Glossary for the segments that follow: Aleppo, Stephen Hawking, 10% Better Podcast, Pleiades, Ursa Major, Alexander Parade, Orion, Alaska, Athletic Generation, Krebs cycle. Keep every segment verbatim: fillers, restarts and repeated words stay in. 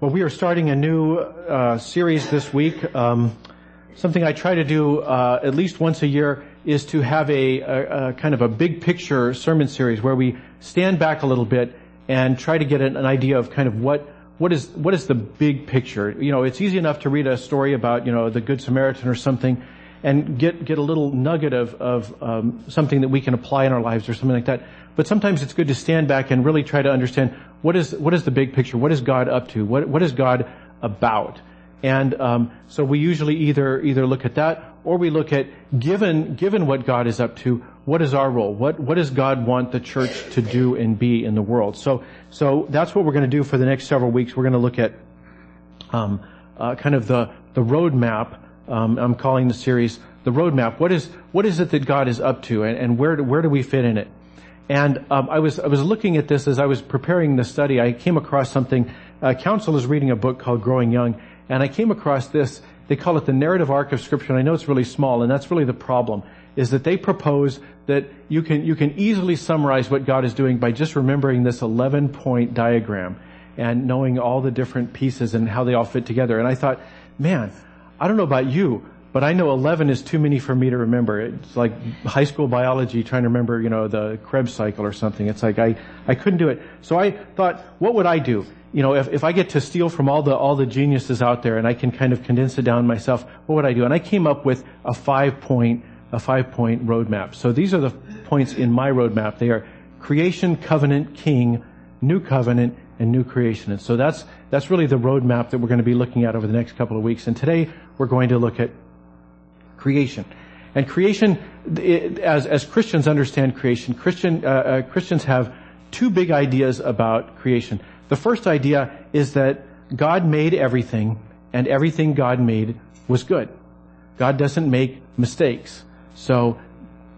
Well, we are starting a new uh, series this week. Um, something I try to do uh, at least once a year is to have a, a, a kind of a big picture sermon series where we stand back a little bit and try to get an, an idea of kind of what what is what is the big picture. You know, it's easy enough to read a story about, you know, the Good Samaritan or something, and get get a little nugget of of um, something that we can apply in our lives or something like that. But sometimes it's good to stand back and really try to understand what is what is the big picture. What is God up to? What what is God about? And um, so we usually either either look at that, or we look at given given what God is up to, what is our role? What what does God want the church to do and be in the world? So so that's what we're going to do for the next several weeks. We're going to look at um, uh, kind of the the roadmap. Um, I'm calling the series The Roadmap. What is what is it that God is up to, and, and where do, where do we fit in it? And um, I was I was looking at this as I was preparing the study. I came across something. Uh, Council is reading a book called Growing Young, and I came across this. They call it the narrative arc of Scripture. And I know it's really small, and that's really the problem, is that they propose that you can you can easily summarize what God is doing by just remembering this eleven point diagram and knowing all the different pieces and how they all fit together. And I thought, man, I don't know about you, but I know eleven is too many for me to remember. It's like high school biology trying to remember, you know, the Krebs cycle or something. It's like I, I couldn't do it. So I thought, what would I do? You know, if, if I get to steal from all the all the geniuses out there and I can kind of condense it down myself, what would I do? And I came up with a five point a five point roadmap. So these are the points in my roadmap. They are creation, covenant, king, new covenant, and new creation. And so that's that's really the roadmap that we're going to be looking at over the next couple of weeks. And today we're going to look at creation. And creation, it, as as Christians understand creation, Christian uh, uh, Christians have two big ideas about creation. The first idea is that God made everything, and everything God made was good. God doesn't make mistakes. So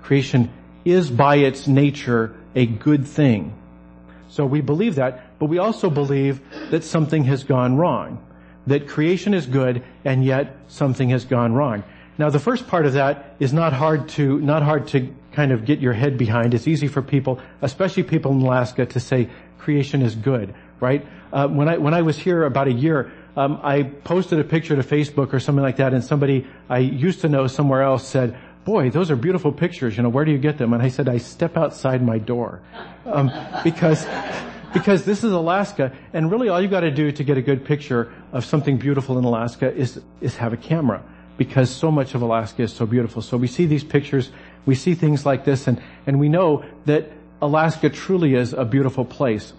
creation is by its nature a good thing. So we believe that, but we also believe that something has gone wrong, that creation is good and yet something has gone wrong. Now, the first part of that is not hard to not hard to kind of get your head behind. It's easy for people, especially people in Alaska, to say creation is good, right? Uh, when I when I was here about a year, um, I posted a picture to Facebook or something like that, and somebody I used to know somewhere else said, "Boy, those are beautiful pictures. You know, where do you get them?" And I said, "I step outside my door," um, because because this is Alaska, and really all you got to do to get a good picture of something beautiful in Alaska is is have a camera, because so much of Alaska is so beautiful. So we see these pictures, we see things like this, and and we know that Alaska truly is a beautiful place.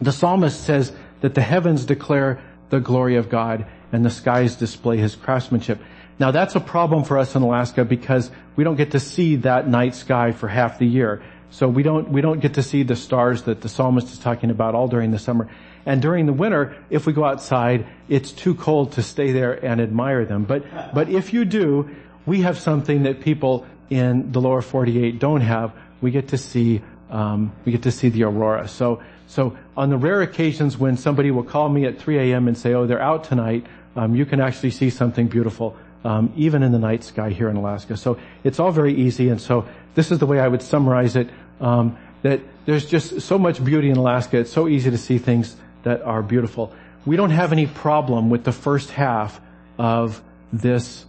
The psalmist says that the heavens declare the glory of God, and the skies display His craftsmanship. Now that's a problem for us in Alaska because we don't get to see that night sky for half the year. So we don't, we don't get to see the stars that the psalmist is talking about all during the summer. And during the winter, if we go outside, it's too cold to stay there and admire them. But, but if you do, we have something that people in the lower forty-eight don't have. We get to see, um, we get to see the aurora. So, so on the rare occasions when somebody will call me at three a.m. and say, "Oh, they're out tonight," um, you can actually see something beautiful. Um, even in the night sky here in Alaska. So it's all very easy, and so this is the way I would summarize it, um, that there's just so much beauty in Alaska. It's so easy to see things that are beautiful. We don't have any problem with the first half of this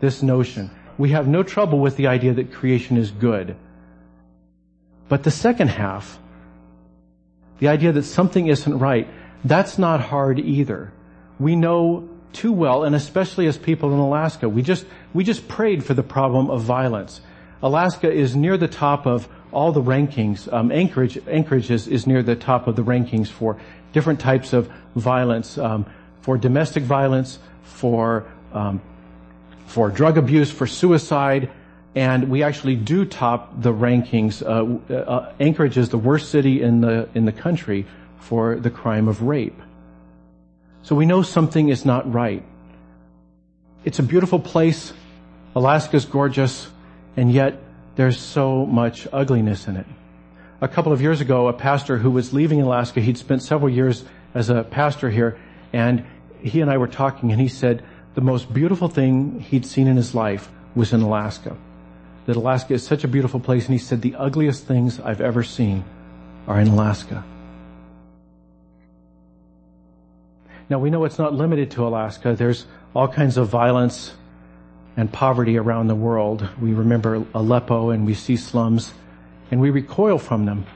this notion. We have no trouble with the idea that creation is good. But the second half, the idea that something isn't right, that's not hard either. We know too well, and especially as people in Alaska, we just we just prayed for the problem of violence. Alaska is near the top of all the rankings. Um, Anchorage Anchorage is, is near the top of the rankings for different types of violence, um, for domestic violence, for um, for drug abuse, for suicide, and we actually do top the rankings. Uh, uh, Anchorage is the worst city in the in the country for the crime of rape. So we know something is not right. It's a beautiful place. Alaska's gorgeous, and yet there's so much ugliness in it. A couple of years ago, a pastor who was leaving Alaska, he'd spent several years as a pastor here, and he and I were talking, and he said the most beautiful thing he'd seen in his life was in Alaska. That Alaska is such a beautiful place, and he said the ugliest things I've ever seen are in Alaska. Now, we know it's not limited to Alaska. There's all kinds of violence and poverty around the world. We remember Aleppo, and we see slums, and we recoil from them.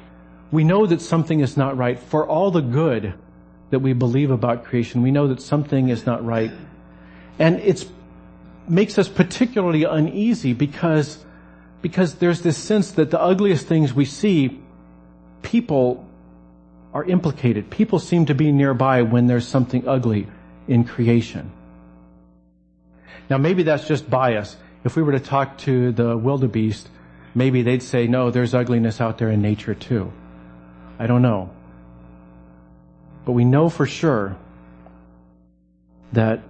We know that something is not right. For all the good that we believe about creation, we know that something is not right. And it makes us particularly uneasy because, because there's this sense that the ugliest things we see, people are implicated. People seem to be nearby when there's something ugly in creation. Now, maybe that's just bias. If we were to talk to the wildebeest, maybe they'd say, no, there's ugliness out there in nature too. I don't know. But we know for sure that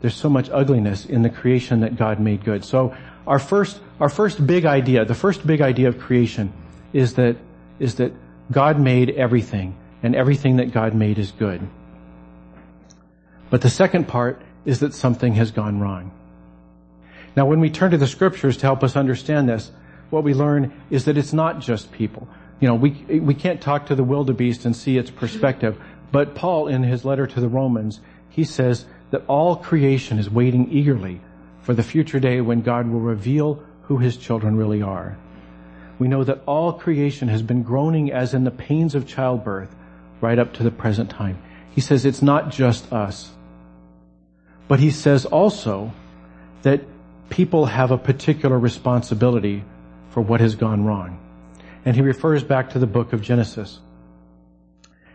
there's so much ugliness in the creation that God made good. So our first, our first big idea, the first big idea of creation is that, is that God made everything, and everything that God made is good. But the second part is that something has gone wrong. Now, when we turn to the scriptures to help us understand this, what we learn is that it's not just people. You know, we, we can't talk to the wildebeest and see its perspective, but Paul, in his letter to the Romans, he says that all creation is waiting eagerly for the future day when God will reveal who his children really are. We know that all creation has been groaning as in the pains of childbirth right up to the present time. He says it's not just us. But he says also that people have a particular responsibility for what has gone wrong. And he refers back to the book of Genesis.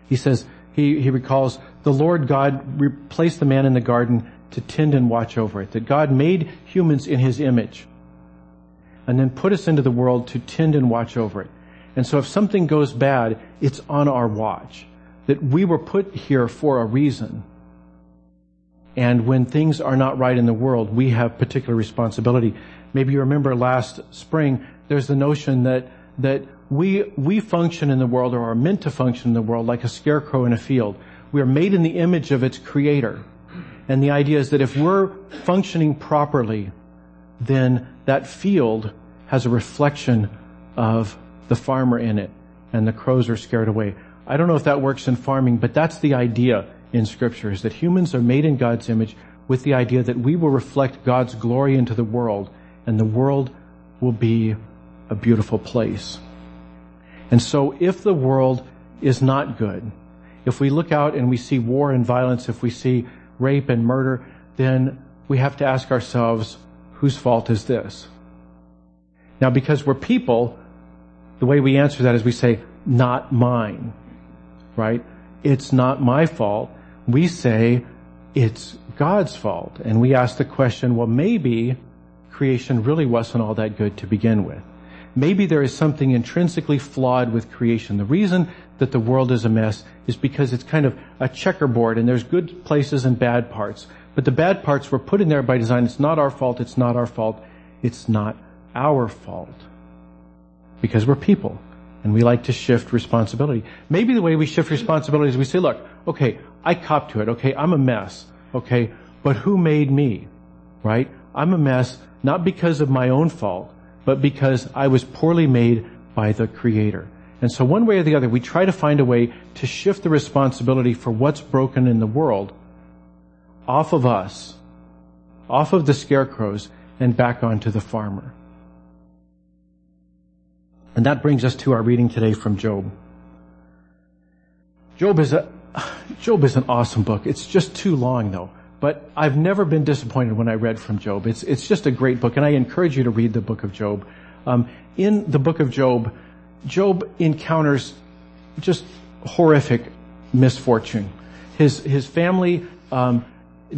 He says, he, he recalls, the Lord God placed the man in the garden to tend and watch over it, that God made humans in his image and then put us into the world to tend and watch over it. And so if something goes bad, it's on our watch, that we were put here for a reason. And when things are not right in the world, we have particular responsibility. Maybe you remember last spring, there's the notion that that we we function in the world, or are meant to function in the world, like a scarecrow in a field. We are made in the image of its creator. And the idea is that if we're functioning properly, then that field has a reflection of the farmer in it, and the crows are scared away. I don't know if that works in farming, but that's the idea in Scripture, is that humans are made in God's image with the idea that we will reflect God's glory into the world, and the world will be a beautiful place. And so if the world is not good, if we look out and we see war and violence, if we see rape and murder, then we have to ask ourselves, whose fault is this? Now, because we're people, the way we answer that is we say, not mine, right? It's not my fault. We say it's God's fault. And we ask the question, well, maybe creation really wasn't all that good to begin with. Maybe there is something intrinsically flawed with creation. The reason that the world is a mess is because it's kind of a checkerboard, and there's good places and bad parts. But the bad parts were put in there by design. It's not our fault. It's not our fault. It's not our fault. Because we're people. And we like to shift responsibility. Maybe the way we shift responsibility is we say, look, okay, I cop to it. Okay, I'm a mess. Okay, but who made me? Right? I'm a mess not because of my own fault, but because I was poorly made by the Creator. And so one way or the other, we try to find a way to shift the responsibility for what's broken in the world off of us, off of the scarecrows, and back onto the farmer. And that brings us to our reading today from Job. Job is a, Job is an awesome book. It's just too long, though. But I've never been disappointed when I read from Job. It's, it's just a great book, and I encourage you to read the book of Job. Um, in the book of Job, Job encounters just horrific misfortune. His, his family, um,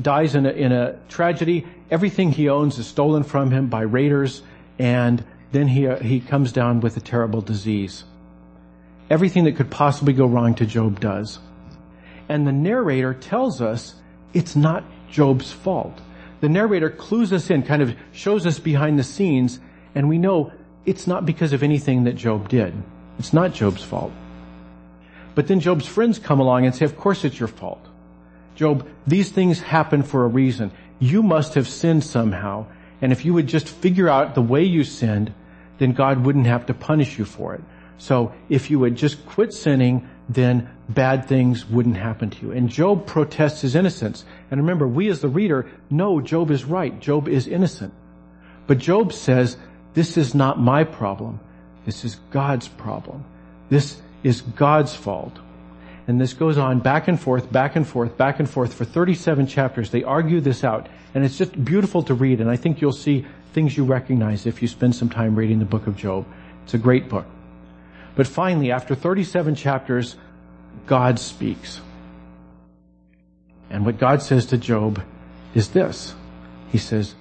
dies in a, in a tragedy. Everything he owns is stolen from him by raiders, and then he, uh, he comes down with a terrible disease. Everything that could possibly go wrong to Job does. And the narrator tells us it's not Job's fault. The narrator clues us in, kind of shows us behind the scenes, and we know it's not because of anything that Job did. It's not Job's fault. But then Job's friends come along and say, of course it's your fault. Job, these things happen for a reason. You must have sinned somehow, and if you would just figure out the way you sinned, then God wouldn't have to punish you for it. So if you would just quit sinning, then bad things wouldn't happen to you. And Job protests his innocence. And remember, we as the reader know Job is right. Job is innocent. But Job says, this is not my problem. This is God's problem. This is God's fault. And this goes on back and forth, back and forth, back and forth for thirty-seven chapters. They argue this out. And it's just beautiful to read. And I think you'll see things you recognize if you spend some time reading the book of Job. It's a great book. But finally, after thirty-seven chapters, God speaks. And what God says to Job is this. He says,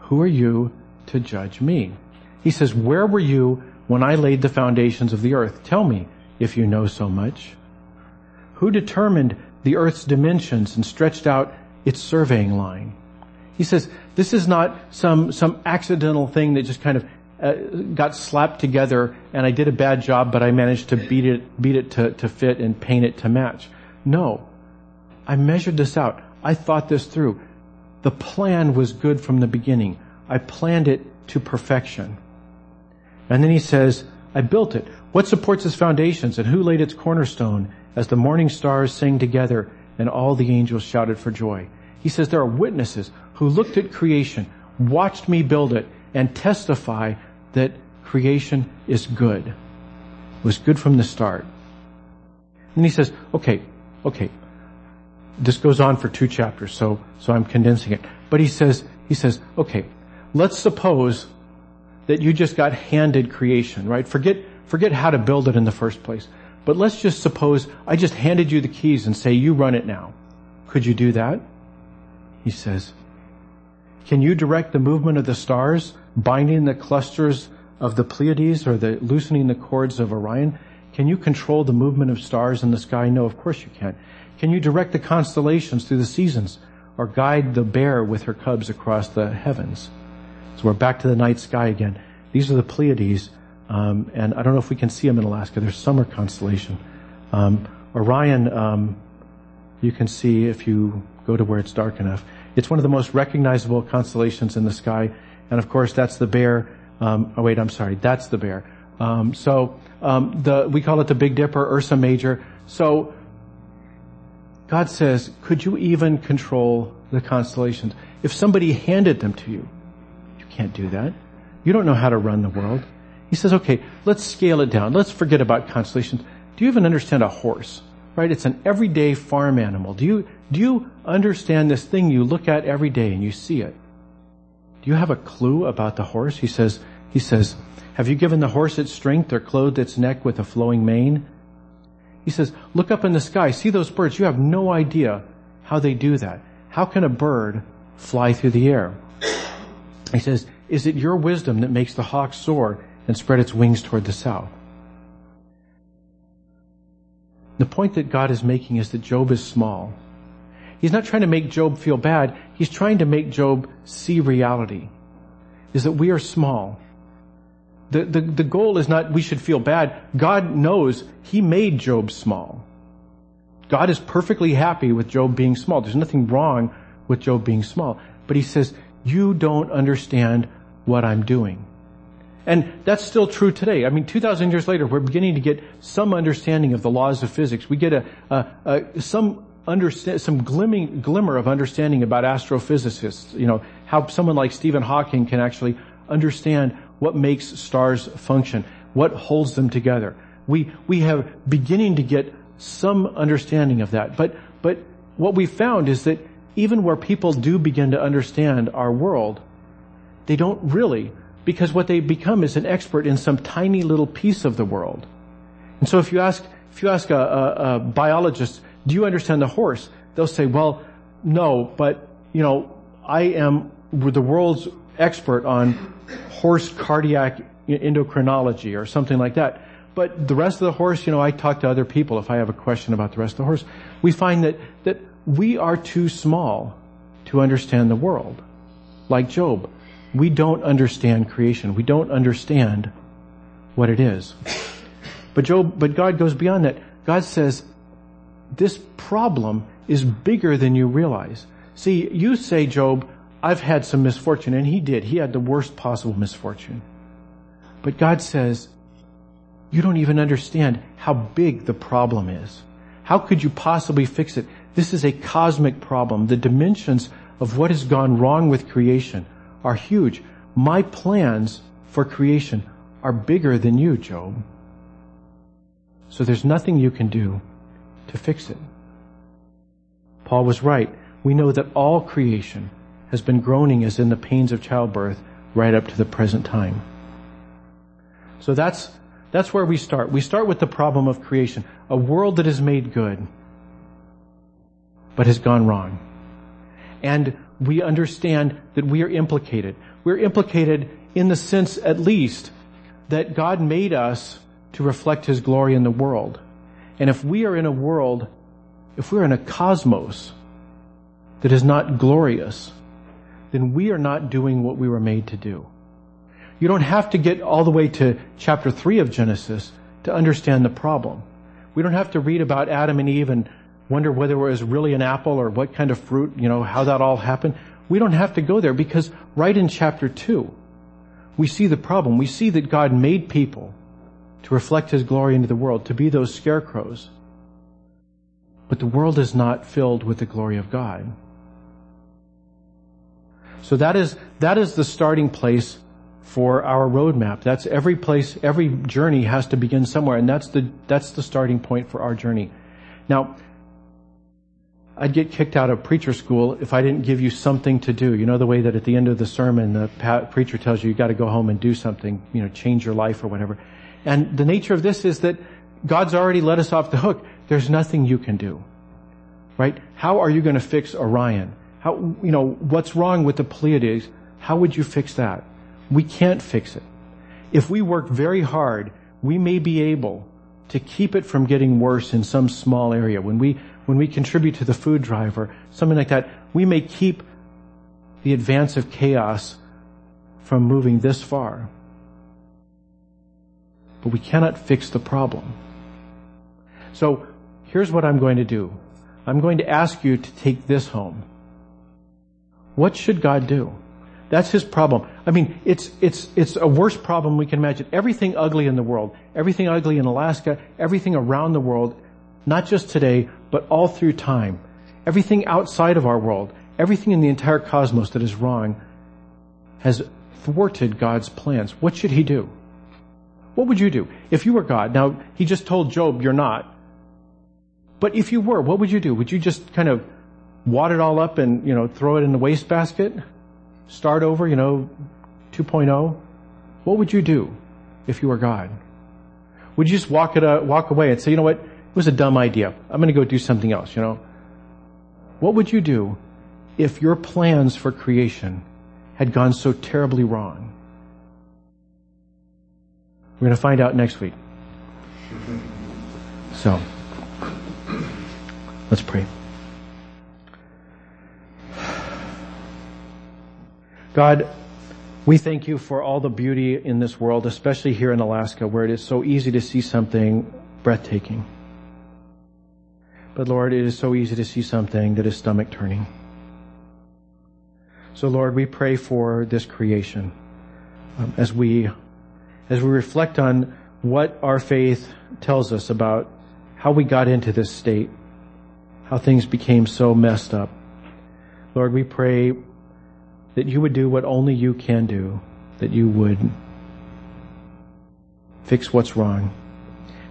who are you to judge me? He says, where were you when I laid the foundations of the earth? Tell me, if you know so much. Who determined the earth's dimensions and stretched out its surveying line? He says, this is not some some accidental thing that just kind of uh, got slapped together and I did a bad job, but I managed to beat it beat it to, to fit and paint it to match. No, I measured this out. I thought this through. The plan was good from the beginning. I planned it to perfection. And then he says, I built it. What supports its foundations and who laid its cornerstone as the morning stars sang together and all the angels shouted for joy? He says, there are witnesses who looked at creation, watched me build it, and testify that creation is good. It was good from the start. And he says, okay, okay. This goes on for two chapters, so, so I'm condensing it. But he says, he says, okay, let's suppose that you just got handed creation, right? Forget, forget how to build it in the first place. But let's just suppose I just handed you the keys and say, you run it now. Could you do that? He says, can you direct the movement of the stars, binding the clusters of the Pleiades or the loosening the cords of Orion? Can you control the movement of stars in the sky? No, of course you can't. Can you direct the constellations through the seasons or guide the bear with her cubs across the heavens? So we're back to the night sky again. These are the Pleiades. Um, and I don't know if we can see them in Alaska. There's summer constellation. Um, Orion, um, you can see if you go to where it's dark enough. It's one of the most recognizable constellations in the sky. And of course, that's the bear. Um, oh wait, I'm sorry. That's the bear. Um, so, um, the, we call it the Big Dipper, Ursa Major. So, God says, could you even control the constellations? If somebody handed them to you, you can't do that. You don't know how to run the world. He says, okay, let's scale it down. Let's forget about constellations. Do you even understand a horse? Right? It's an everyday farm animal. Do you, do you understand this thing you look at every day and you see it? Do you have a clue about the horse? He says, he says, have you given the horse its strength or clothed its neck with a flowing mane? He says, look up in the sky. See those birds. You have no idea how they do that. How can a bird fly through the air? He says, is it your wisdom that makes the hawk soar and spread its wings toward the south? The point that God is making is that Job is small. He's not trying to make Job feel bad. He's trying to make Job see reality, is that we are small. The, the, the goal is not we should feel bad. God knows he made Job small. God is perfectly happy with Job being small. There's nothing wrong with Job being small. But he says, you don't understand what I'm doing. And that's still true today. I mean, two thousand years later, we're beginning to get some understanding of the laws of physics. We get a, a, a some understand, some glimmering, glimmer of understanding about astrophysicists. You know, how someone like Stephen Hawking can actually understand what makes stars function, what holds them together. We, we have beginning to get some understanding of that. But, but what we found is that even where people do begin to understand our world, they don't really. Because what they become is an expert in some tiny little piece of the world. And so if you ask, if you ask a, a, a biologist, do you understand the horse? They'll say, well, no, but, you know, I am the world's expert on horse cardiac endocrinology or something like that. But the rest of the horse, you know, I talk to other people if I have a question about the rest of the horse. We find that, that we are too small to understand the world. Like Job. We don't understand creation. We don't understand what it is. But Job, but God goes beyond that. God says, this problem is bigger than you realize. See, you say, Job, I've had some misfortune, and he did. He had the worst possible misfortune. But God says, you don't even understand how big the problem is. How could you possibly fix it? This is a cosmic problem. The dimensions of what has gone wrong with creation are huge. My plans for creation are bigger than you, Job. So there's nothing you can do to fix it. Paul was right. We know that all creation has been groaning as in the pains of childbirth right up to the present time. So that's that's where we start. We start with the problem of creation, a world that is made good but has gone wrong. And we understand that we are implicated. We're implicated in the sense, at least, that God made us to reflect His glory in the world. And if we are in a world, if we're in a cosmos that is not glorious, then we are not doing what we were made to do. You don't have to get all the way to chapter three of Genesis to understand the problem. We don't have to read about Adam and Eve and wonder whether it was really an apple or what kind of fruit, you know, how that all happened. We don't have to go there because right in chapter two, we see the problem. We see that God made people to reflect His glory into the world, to be those scarecrows. But the world is not filled with the glory of God. So that is, that is the starting place for our roadmap. That's every place, every journey has to begin somewhere, and that's the, that's the starting point for our journey. Now, I'd get kicked out of preacher school if I didn't give you something to do. You know the way that at the end of the sermon, the preacher tells you you got to go home and do something, you know, change your life or whatever. And the nature of this is that God's already let us off the hook. There's nothing you can do, right? How are you going to fix Orion? How, you know, what's wrong with the Pleiades? How would you fix that? We can't fix it. If we work very hard, we may be able to keep it from getting worse in some small area. When we When we contribute to the food drive or something like that, we may keep the advance of chaos from moving this far. But we cannot fix the problem. So here's what I'm going to do. I'm going to ask you to take this home. What should God do? That's His problem. I mean, it's it's it's a worse problem we can imagine. Everything ugly in the world, everything ugly in Alaska, everything around the world, not just today, but all through time. Everything outside of our world, everything in the entire cosmos that is wrong has thwarted God's plans. What should He do? What would you do if you were God? Now, He just told Job, you're not. But if you were, what would you do? Would you just kind of wad it all up and, you know, throw it in the wastebasket? Start over, you know, two point oh? What would you do if you were God? Would you just walk it, uh, walk away and say, you know what? It was a dumb idea. I'm going to go do something else, you know. What would you do if your plans for creation had gone so terribly wrong? We're going to find out next week. So, let's pray. God, we thank You for all the beauty in this world, especially here in Alaska, where it is so easy to see something breathtaking. But Lord, it is so easy to see something that is stomach turning. So Lord, we pray for this creation um, as we, as we reflect on what our faith tells us about how we got into this state, how things became so messed up. Lord, we pray that You would do what only You can do, that You would fix what's wrong.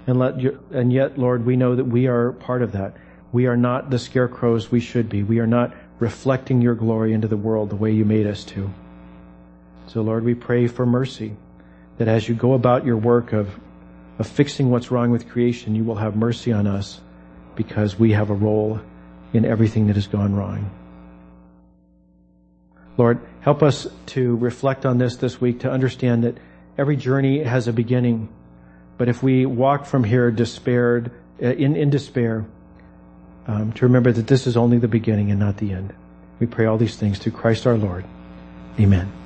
And, let your, and yet, Lord, we know that we are part of that. We are not the scarecrows we should be. We are not reflecting Your glory into the world the way You made us to. So, Lord, we pray for mercy, that as You go about Your work of, of fixing what's wrong with creation, You will have mercy on us because we have a role in everything that has gone wrong. Lord, help us to reflect on this this week, to understand that every journey has a beginning. But if we walk from here despaired, in, in despair, um, to remember that this is only the beginning and not the end. We pray all these things through Christ our Lord. Amen.